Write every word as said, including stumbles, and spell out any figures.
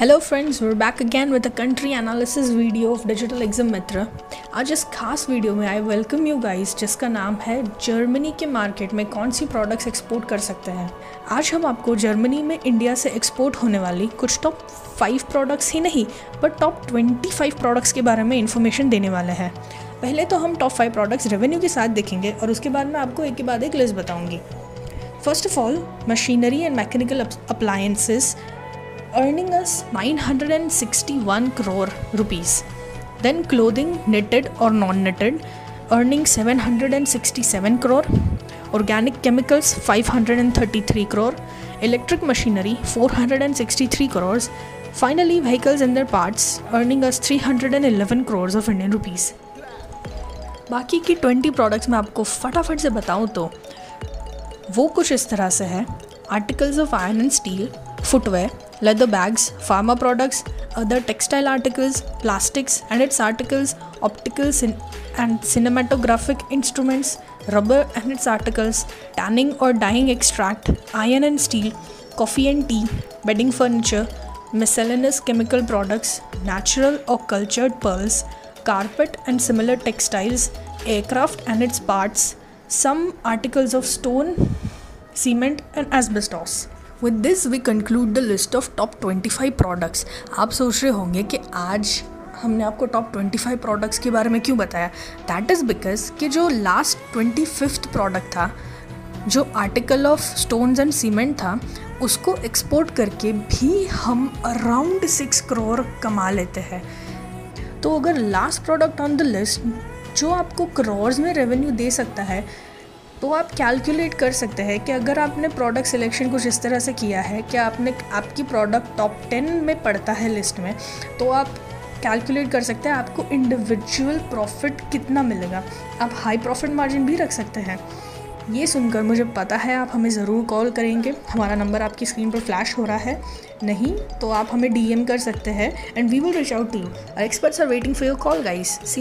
Hello friends, we are back again with a country analysis video of digital exam Mitra. आज इस खास video में I welcome you guys, जिसका नाम है जर्मनी के मार्केट में कौन सी प्रोडक्ट्स एक्सपोर्ट कर सकते हैं। आज हम आपको जर्मनी में इंडिया से एक्सपोर्ट होने वाली कुछ टॉप फाइव प्रोडक्ट्स ही नहीं but top twenty five products के बारे में इन्फॉर्मेशन देने वाले हैं। पहले तो हम टॉप फाइव प्रोडक्ट्स रेवेन्यू के साथ देखेंगे और उसके बाद मैं आपको एक के बाद एक लिस्ट बताऊँगी। First of all, machinery and mechanical appliances earning us nine hundred sixty-one crore rupees. Then clothing, knitted or non-knitted, earning seven hundred sixty-seven crore. Organic chemicals five hundred thirty-three crore. Electric machinery four hundred sixty-three crores. Finally, vehicles and their parts earning us three hundred eleven crores of Indian rupees. बाकी की twenty products मैं आपको फटाफट से बताऊँ तो वो कुछ इस तरह से है: articles of iron and steel, footwear, leather bags, pharma products, other textile articles, plastics and its articles, optical and cinematographic instruments, rubber and its articles, tanning or dyeing extract, iron and steel, coffee and tea, bedding furniture, miscellaneous chemical products, natural or cultured pearls, carpet and similar textiles, aircraft and its parts, some articles of stone, cement and asbestos. With this we conclude the list of top twenty-five products. आप सोच रहे होंगे कि आज हमने आपको top twenty-five products के बारे में क्यों बताया। That is because कि जो last twenty-fifth product था, जो article of stones and cement था, उसको export करके भी हम around six crore कमा लेते हैं। तो अगर last product on the list जो आपको crores में revenue दे सकता है, तो आप कैलकुलेट कर सकते हैं कि अगर आपने प्रोडक्ट सिलेक्शन कुछ इस तरह से किया है कि आपने आपकी प्रोडक्ट टॉप टेन में पड़ता है लिस्ट में, तो आप कैलकुलेट कर सकते हैं आपको इंडिविजुअल प्रॉफिट कितना मिलेगा। आप हाई प्रॉफिट मार्जिन भी रख सकते हैं। ये सुनकर मुझे पता है आप हमें ज़रूर कॉल करेंगे, हमारा नंबर आपकी स्क्रीन पर फ्लैश हो रहा है, नहीं तो आप हमें डी एम कर सकते हैं and we will reach out to you. Experts are waiting for your call guys. C